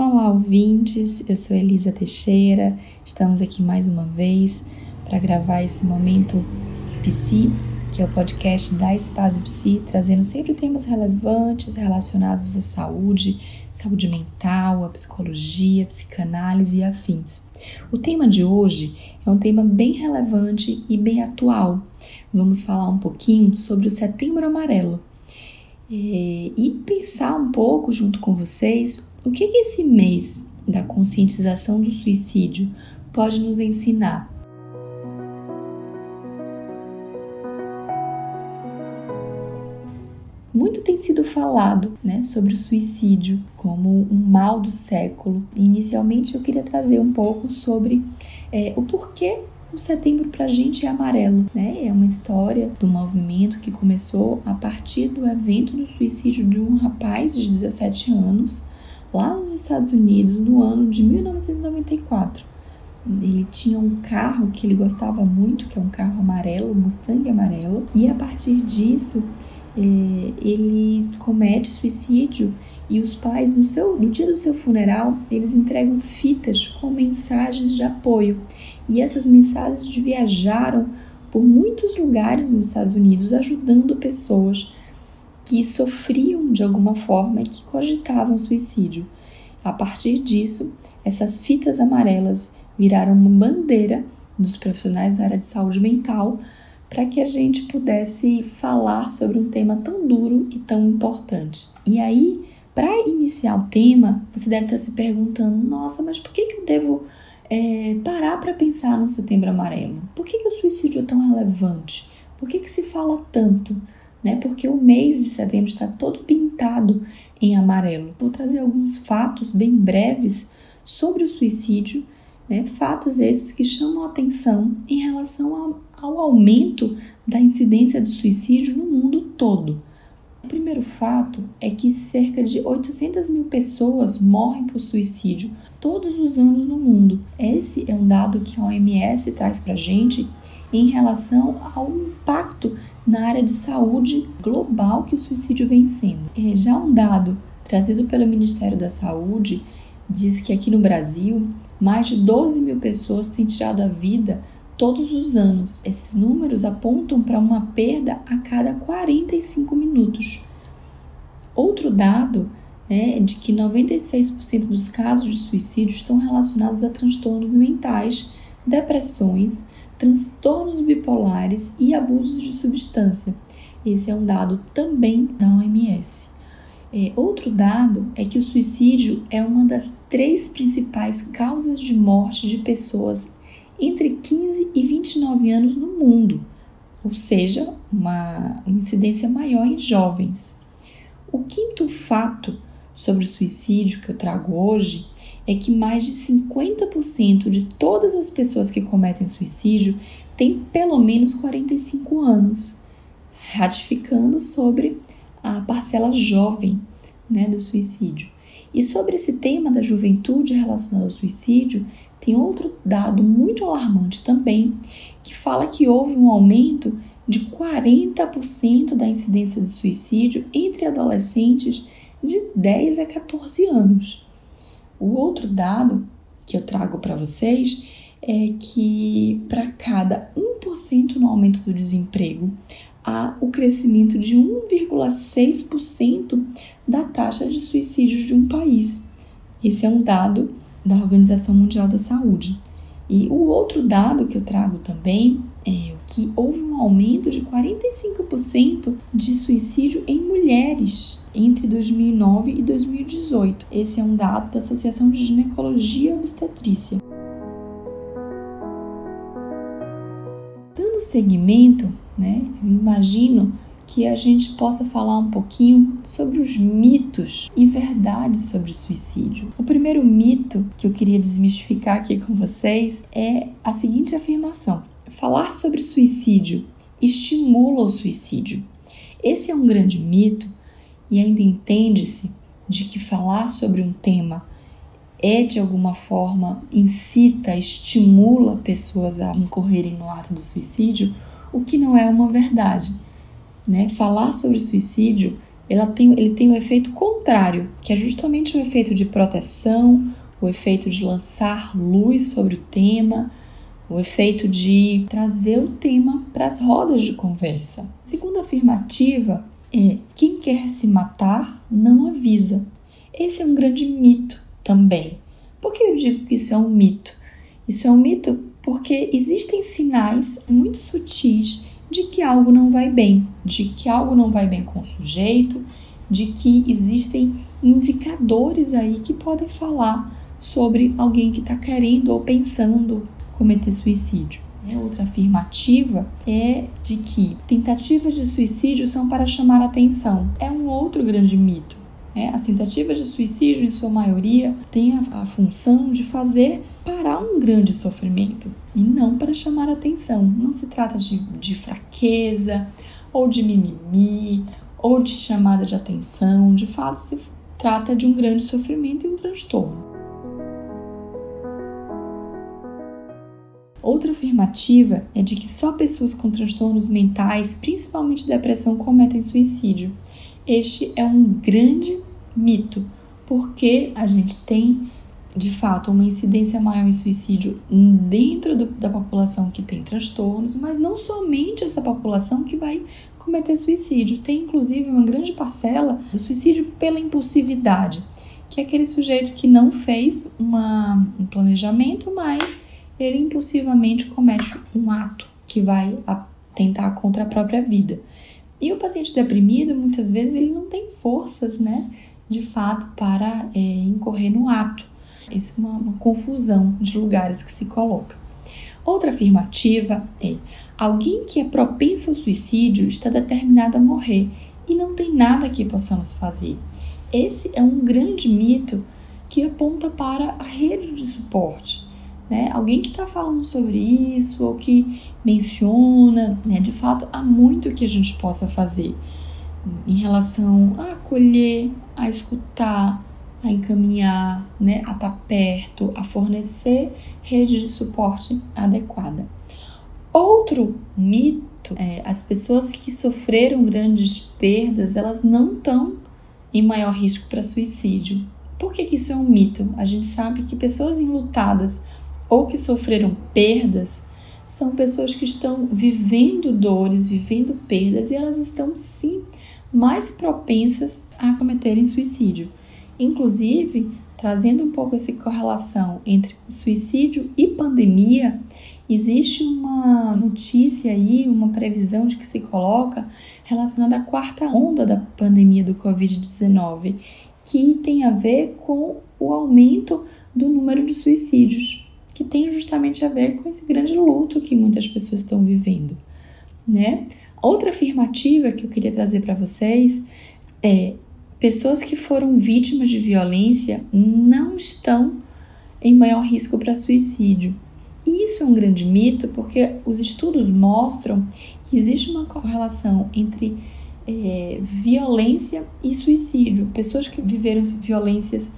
Olá, ouvintes, eu sou Elisa Teixeira, estamos aqui mais uma vez para gravar esse Momento Psi, que é o podcast da Espaço Psi, trazendo sempre temas relevantes relacionados à saúde, saúde mental, à psicologia, psicanálise e afins. O tema de hoje é um tema bem relevante e bem atual. Vamos falar um pouquinho sobre o Setembro Amarelo e pensar um pouco junto com vocês o que esse mês da conscientização do suicídio pode nos ensinar. Muito tem sido falado, sobre o suicídio como um mal do século. Inicialmente eu queria trazer um pouco sobre o porquê o setembro pra gente é amarelo, É uma história do movimento que começou a partir do evento do suicídio de um rapaz de 17 anos lá nos Estados Unidos no ano de 1994. Ele tinha um carro que ele gostava muito, que é um carro amarelo, um Mustang amarelo, e a partir disso ele comete suicídio e os pais, no dia do seu funeral, eles entregam fitas com mensagens de apoio. E essas mensagens viajaram por muitos lugares nos Estados Unidos, ajudando pessoas que sofriam de alguma forma e que cogitavam suicídio. A partir disso, essas fitas amarelas viraram uma bandeira dos profissionais da área de saúde mental para que a gente pudesse falar sobre um tema tão duro e tão importante. E aí, para iniciar o tema, você deve estar se perguntando, nossa, mas por que eu devo parar para pensar no Setembro Amarelo? Por que o suicídio é tão relevante? Por que se fala tanto? Porque o mês de setembro está todo pintado em amarelo. Vou trazer alguns fatos bem breves sobre o suicídio, fatos esses que chamam a atenção em relação ao aumento da incidência do suicídio no mundo todo. O primeiro fato é que cerca de 800 mil pessoas morrem por suicídio todos os anos no mundo. Esse é um dado que a OMS traz para a gente em relação ao impacto na área de saúde global que o suicídio vem sendo. Já um dado trazido pelo Ministério da Saúde diz que aqui no Brasil, mais de 12 mil pessoas têm tirado a vida todos os anos. Esses números apontam para uma perda a cada 45 minutos. Outro dado é de que 96% dos casos de suicídio estão relacionados a transtornos mentais, depressões, transtornos bipolares e abusos de substância. Esse é um dado também da OMS. Outro dado é que o suicídio é uma das 3 principais causas de morte de pessoas entre 15 e 29 anos no mundo, ou seja, uma incidência maior em jovens. O quinto fato sobre o suicídio que eu trago hoje é que mais de 50% de todas as pessoas que cometem suicídio têm pelo menos 45 anos, ratificando sobre a parcela jovem, do suicídio. E sobre esse tema da juventude relacionada ao suicídio, tem outro dado muito alarmante também, que fala que houve um aumento de 40% da incidência do suicídio entre adolescentes de 10 a 14 anos. O outro dado que eu trago para vocês é que para cada 1% no aumento do desemprego, há o crescimento de 1,6% da taxa de suicídios de um país. Esse é um dado da Organização Mundial da Saúde. E o outro dado que eu trago também é que houve um aumento de 45% de suicídio em mulheres entre 2009 e 2018. Esse é um dado da Associação de Ginecologia e Obstetrícia. Dando seguimento, eu imagino que a gente possa falar um pouquinho sobre os mitos e verdades sobre o suicídio. O primeiro mito que eu queria desmistificar aqui com vocês é a seguinte afirmação: falar sobre suicídio estimula o suicídio. Esse é um grande mito e ainda entende-se de que falar sobre um tema de alguma forma incita, estimula pessoas a incorrerem no ato do suicídio, o que não é uma verdade. Falar sobre suicídio ele tem um efeito contrário, que é justamente o efeito de proteção, o efeito de lançar luz sobre o tema, o efeito de trazer o tema para as rodas de conversa. Segunda afirmativa é: quem quer se matar não avisa. Esse é um grande mito também. Por que eu digo que isso é um mito? Isso é um mito porque existem sinais muito sutis de que algo não vai bem, de que algo não vai bem com o sujeito, de que existem indicadores aí que podem falar sobre alguém que está querendo ou pensando cometer suicídio. Outra afirmativa é de que tentativas de suicídio são para chamar atenção. É um outro grande mito. As tentativas de suicídio, em sua maioria, têm a função de fazer parar um grande sofrimento e não para chamar atenção. Não se trata de fraqueza ou de mimimi ou de chamada de atenção. De fato, se trata de um grande sofrimento e um transtorno. Outra afirmativa é de que só pessoas com transtornos mentais, principalmente depressão, cometem suicídio. Este é um grande mito, porque a gente tem, de fato, uma incidência maior em suicídio dentro da população que tem transtornos, mas não somente essa população que vai cometer suicídio. Tem, inclusive, uma grande parcela do suicídio pela impulsividade, que é aquele sujeito que não fez um planejamento, mas ele impulsivamente comete um ato que vai atentar contra a própria vida. E o paciente deprimido, muitas vezes, ele não tem forças, de fato, para incorrer no ato. Isso é uma confusão de lugares que se coloca. Outra afirmativa é: alguém que é propenso ao suicídio está determinado a morrer e não tem nada que possamos fazer. Esse é um grande mito que aponta para a rede de suporte. Alguém que está falando sobre isso ou que menciona, de fato, há muito que a gente possa fazer em relação a acolher, a escutar, a encaminhar, a estar perto, a fornecer rede de suporte adequada. Outro mito é: as pessoas que sofreram grandes perdas, elas não estão em maior risco para suicídio. Por que isso é um mito? A gente sabe que pessoas enlutadas ou que sofreram perdas são pessoas que estão vivendo dores, vivendo perdas, e elas estão sim mais propensas a cometerem suicídio. Inclusive, trazendo um pouco essa correlação entre suicídio e pandemia, existe uma notícia aí, uma previsão de que se coloca relacionada à quarta onda da pandemia do Covid-19, que tem a ver com o aumento do número de suicídios, que tem justamente a ver com esse grande luto que muitas pessoas estão vivendo, Outra afirmativa que eu queria trazer para vocês é: pessoas que foram vítimas de violência não estão em maior risco para suicídio. E isso é um grande mito, porque os estudos mostram que existe uma correlação entre violência e suicídio. Pessoas que viveram violências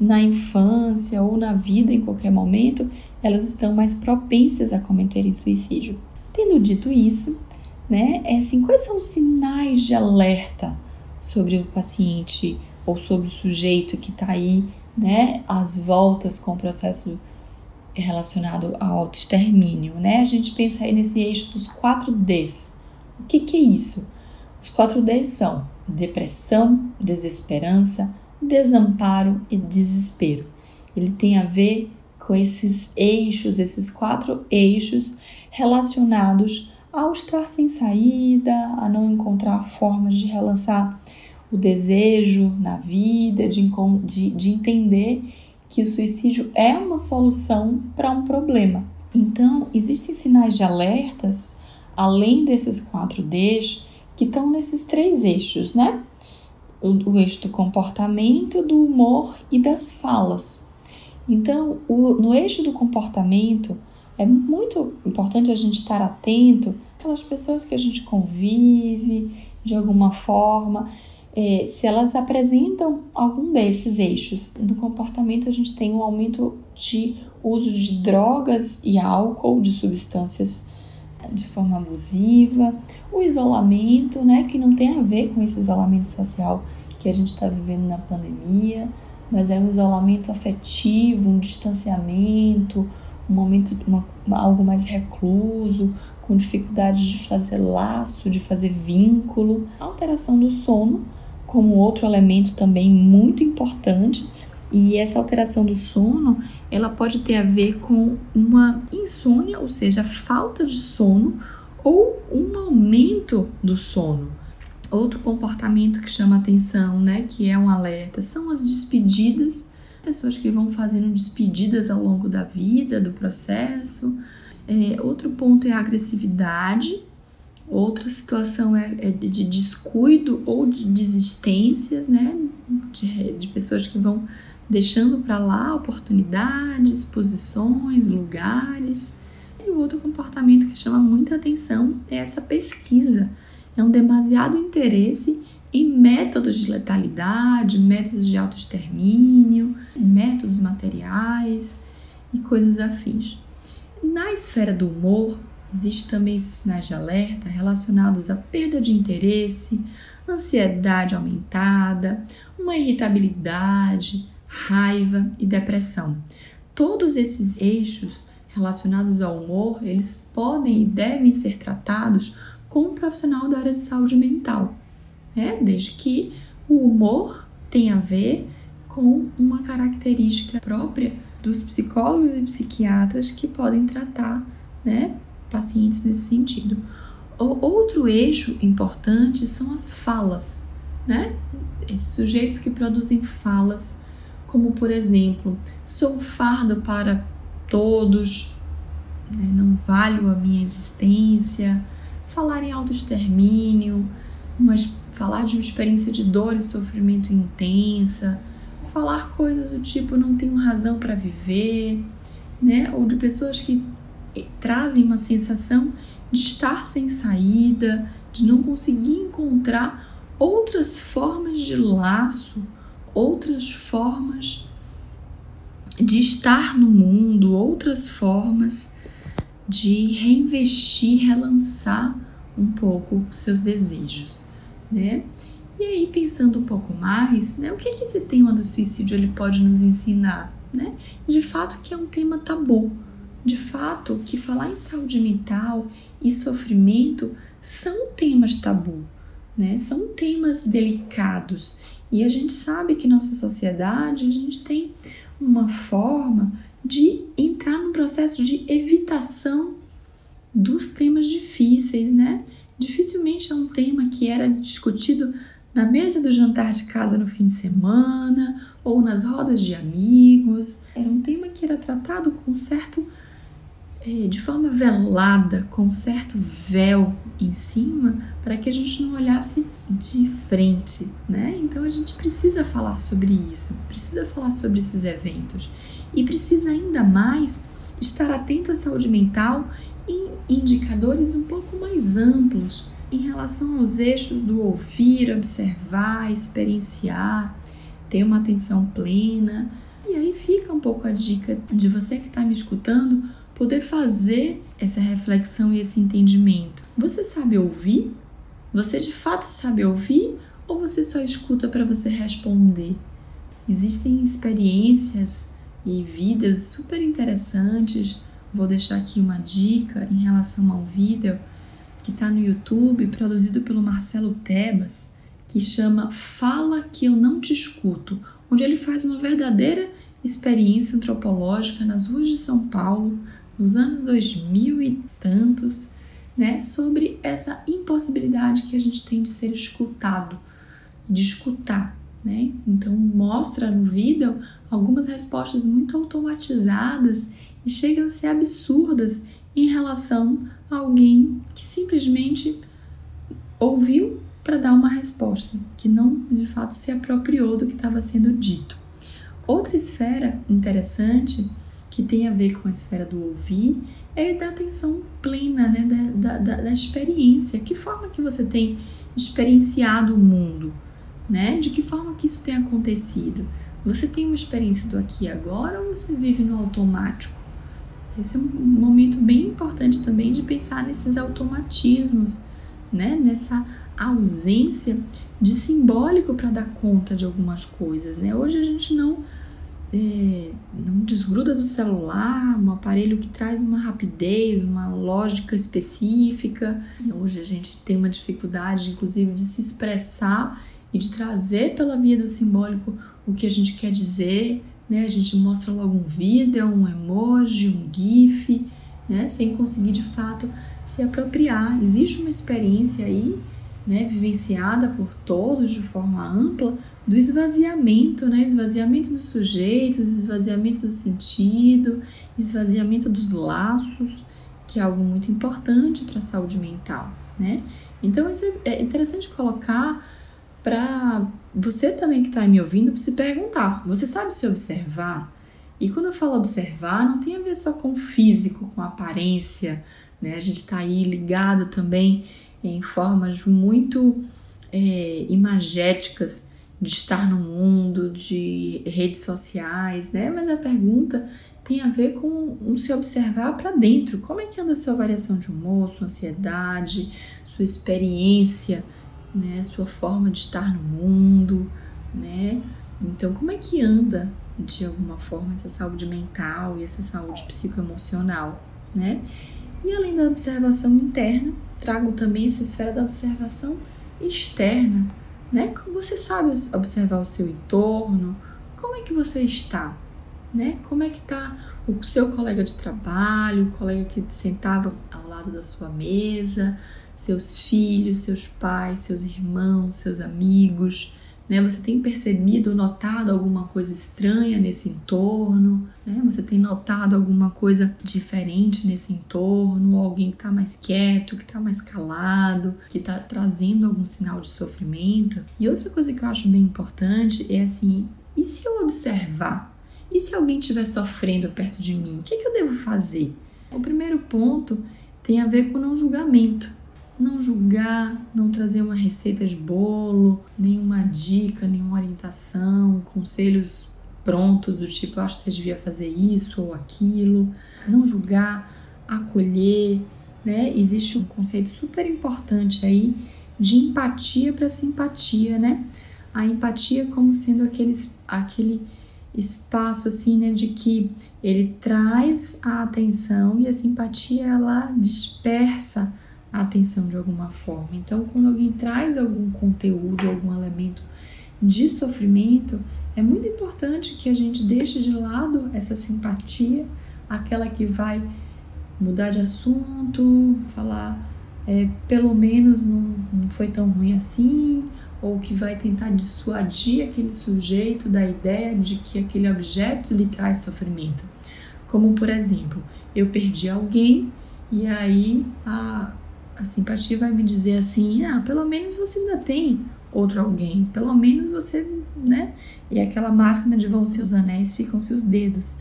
na infância ou na vida, em qualquer momento, elas estão mais propensas a cometerem suicídio. Tendo dito isso, quais são os sinais de alerta sobre o paciente ou sobre o sujeito que está aí, às voltas com o processo relacionado ao autoextermínio, A gente pensa aí nesse eixo dos 4Ds. O que é isso? Os 4Ds são depressão, desesperança, desamparo e desespero. Ele tem a ver com esses 4 eixos relacionados ao estar sem saída, a não encontrar formas de relançar o desejo na vida, de entender que o suicídio é uma solução para um problema. Então, existem sinais de alertas, além desses 4Ds, que estão nesses 3 eixos, O eixo do comportamento, do humor e das falas. Então, no eixo do comportamento, é muito importante a gente estar atento àquelas pessoas que a gente convive, de alguma forma, se elas apresentam algum desses eixos. No comportamento, a gente tem um aumento de uso de drogas e álcool, de substâncias de forma abusiva, o isolamento, né, que não tem a ver com esse isolamento social que a gente está vivendo na pandemia, mas é um isolamento afetivo, um distanciamento, um momento, algo mais recluso, com dificuldade de fazer laço, de fazer vínculo. A alteração do sono, como outro elemento também muito importante, e essa alteração do sono, ela pode ter a ver com uma insônia, ou seja, falta de sono, ou um aumento do sono. Outro comportamento que chama atenção, né, que é um alerta, são as despedidas. Pessoas que vão fazendo despedidas ao longo da vida, do processo. Outro ponto é a agressividade. Outra situação é de descuido ou de desistências, né, de pessoas que vão deixando para lá oportunidades, posições, lugares. E o outro comportamento que chama muita atenção é essa pesquisa. É um demasiado interesse em métodos de letalidade, métodos de autoextermínio, métodos materiais e coisas afins. Na esfera do humor, existem também sinais de alerta relacionados à perda de interesse, ansiedade aumentada, uma irritabilidade, raiva e depressão. Todos esses eixos relacionados ao humor, eles podem e devem ser tratados com um profissional da área de saúde mental, né? Desde que o humor tenha a ver com uma característica própria dos psicólogos e psiquiatras que podem tratar, né, pacientes nesse sentido. Outro eixo importante são as falas, né? Esses sujeitos que produzem falas, como por exemplo, sou um fardo para todos, né? Não valho a minha existência, falar em autoextermínio, mas falar de uma experiência de dor e sofrimento intensa, falar coisas do tipo não tenho razão para viver, né? Ou de pessoas que trazem uma sensação de estar sem saída, de não conseguir encontrar outras formas de laço, outras formas de estar no mundo, outras formas de reinvestir, relançar um pouco seus desejos, né? E aí, pensando um pouco mais, né, o que esse tema do suicídio ele pode nos ensinar, né? De fato que é um tema tabu. De fato, que falar em saúde mental e sofrimento são temas tabu, né? São temas delicados. E a gente sabe que nossa sociedade, a gente tem uma forma de entrar num processo de evitação dos temas difíceis, né? Dificilmente é um tema que era discutido na mesa do jantar de casa no fim de semana ou nas rodas de amigos. Era um tema que era tratado com certo... de forma velada, com um certo véu em cima, para que a gente não olhasse de frente, né? Então a gente precisa falar sobre isso, precisa falar sobre esses eventos e precisa ainda mais estar atento à saúde mental em indicadores um pouco mais amplos em relação aos eixos do ouvir, observar, experienciar, ter uma atenção plena. E aí fica um pouco a dica de você que está me escutando poder fazer essa reflexão e esse entendimento. Você sabe ouvir? Você de fato sabe ouvir? Ou você só escuta para você responder? Existem experiências e vidas super interessantes. Vou deixar aqui uma dica em relação ao vídeo que está no YouTube, produzido pelo Marcelo Tebas, que chama Fala Que Eu Não Te Escuto, onde ele faz uma verdadeira experiência antropológica nas ruas de São Paulo, nos anos 2000 e tantos, né, sobre essa impossibilidade que a gente tem de ser escutado, de escutar, né? Então mostra no vídeo algumas respostas muito automatizadas e chegam a ser absurdas em relação a alguém que simplesmente ouviu para dar uma resposta, que não de fato se apropriou do que estava sendo dito. Outra esfera interessante que tem a ver com a esfera do ouvir é da atenção plena, né? da experiência. Que forma que você tem experienciado o mundo, né? De que forma que isso tem acontecido? Você tem uma experiência do aqui e agora ou você vive no automático? Esse é um momento bem importante também de pensar nesses automatismos, né? Nessa ausência de simbólico para dar conta de algumas coisas, né? Hoje a gente não desgruda do celular, um aparelho que traz uma rapidez, uma lógica específica. Hoje a gente tem uma dificuldade, inclusive, de se expressar e de trazer pela via do simbólico o que a gente quer dizer, né? A gente mostra logo um vídeo, um emoji, um gif, né? Sem conseguir, de fato, se apropriar. Existe uma experiência aí, né, vivenciada por todos de forma ampla, do esvaziamento, né, esvaziamento dos sujeitos, esvaziamento do sentido, esvaziamento dos laços, que é algo muito importante para a saúde mental, né? Então, isso é interessante colocar para você também que está me ouvindo se perguntar, você sabe se observar? E quando eu falo observar, não tem a ver só com o físico, com a aparência, né? A gente está aí ligado também em formas muito imagéticas de estar no mundo, de redes sociais, né? Mas a pergunta tem a ver com se observar para dentro. Como é que anda a sua variação de humor, sua ansiedade, sua experiência, né? Sua forma de estar no mundo, né? Então, como é que anda, de alguma forma, essa saúde mental e essa saúde psicoemocional, né? E além da observação interna, trago também essa esfera da observação externa, né? Como você sabe observar o seu entorno? Como é que você está, né? Como é que está o seu colega de trabalho, o colega que sentava ao lado da sua mesa, seus filhos, seus pais, seus irmãos, seus amigos, né? Você tem percebido ou notado alguma coisa estranha nesse entorno, né? Você tem notado alguma coisa diferente nesse entorno, alguém que está mais quieto, que está mais calado, que está trazendo algum sinal de sofrimento? E outra coisa que eu acho bem importante é assim, e se eu observar? E se alguém estiver sofrendo perto de mim, o que eu devo fazer? O primeiro ponto tem a ver com não julgamento. Não julgar, não trazer uma receita de bolo, nenhuma dica, nenhuma orientação, conselhos prontos do tipo, acho que você devia fazer isso ou aquilo. Não julgar, acolher, né? Existe um conceito super importante aí de empatia para simpatia, né? A empatia como sendo aquele espaço assim, né, de que ele traz a atenção e a simpatia ela dispersa a atenção de alguma forma. Então, quando alguém traz algum conteúdo, algum elemento de sofrimento, é muito importante que a gente deixe de lado essa simpatia, aquela que vai mudar de assunto, falar pelo menos não foi tão ruim assim, ou que vai tentar dissuadir aquele sujeito da ideia de que aquele objeto lhe traz sofrimento. Como, por exemplo, eu perdi alguém e aí a simpatia vai me dizer assim, pelo menos você ainda tem outro alguém, pelo menos você, né? E aquela máxima de vão seus anéis, ficam seus dedos,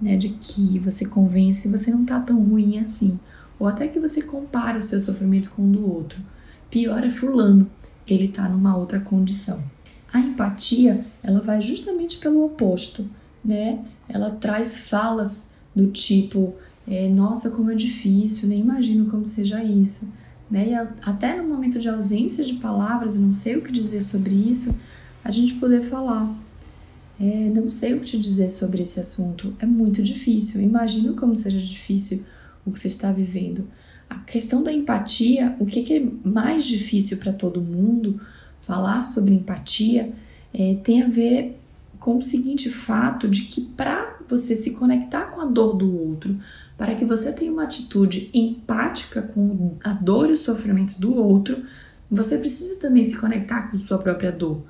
né? De que você convence, você não tá tão ruim assim. Ou até que você compara o seu sofrimento com o do outro. Pior é fulano, ele tá numa outra condição. A empatia, ela vai justamente pelo oposto, né? Ela traz falas do tipo, nossa, como é difícil, nem imagino como seja isso, né? E até no momento de ausência de palavras, eu não sei o que dizer sobre isso, a gente poder falar, não sei o que te dizer sobre esse assunto, é muito difícil, imagino como seja difícil o que você está vivendo. A questão da empatia, o que é mais difícil para todo mundo falar sobre empatia, tem a ver com o seguinte fato de que para você se conectar com a dor do outro, para que você tenha uma atitude empática com a dor e o sofrimento do outro, você precisa também se conectar com sua própria dor.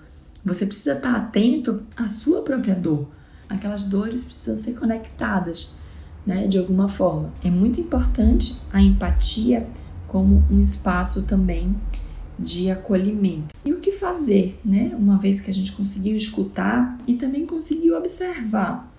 Você precisa estar atento à sua própria dor. Aquelas dores precisam ser conectadas, né, de alguma forma. É muito importante a empatia como um espaço também de acolhimento. E o que fazer, né? Uma vez que a gente conseguiu escutar e também conseguiu observar,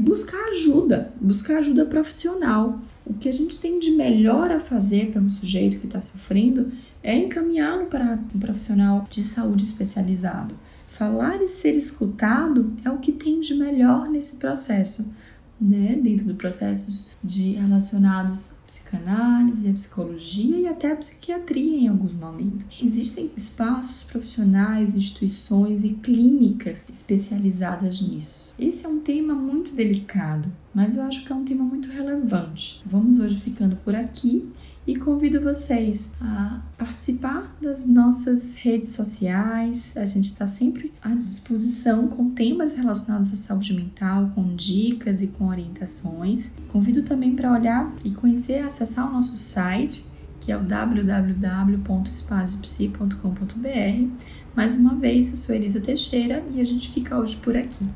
buscar ajuda profissional. O que a gente tem de melhor a fazer para um sujeito que está sofrendo é encaminhá-lo para um profissional de saúde especializado. Falar e ser escutado é o que tem de melhor nesse processo, né, dentro de processos relacionados à psicanálise, à psicologia e até à psiquiatria em alguns momentos. Existem espaços profissionais, instituições e clínicas especializadas nisso. Esse é um tema muito delicado, mas eu acho que é um tema muito relevante. Vamos hoje ficando por aqui. E convido vocês a participar das nossas redes sociais. A gente está sempre à disposição com temas relacionados à saúde mental, com dicas e com orientações. Convido também para olhar e conhecer, acessar o nosso site, que é o www.espaçopsi.com.br. Mais uma vez, eu sou Elisa Teixeira e a gente fica hoje por aqui.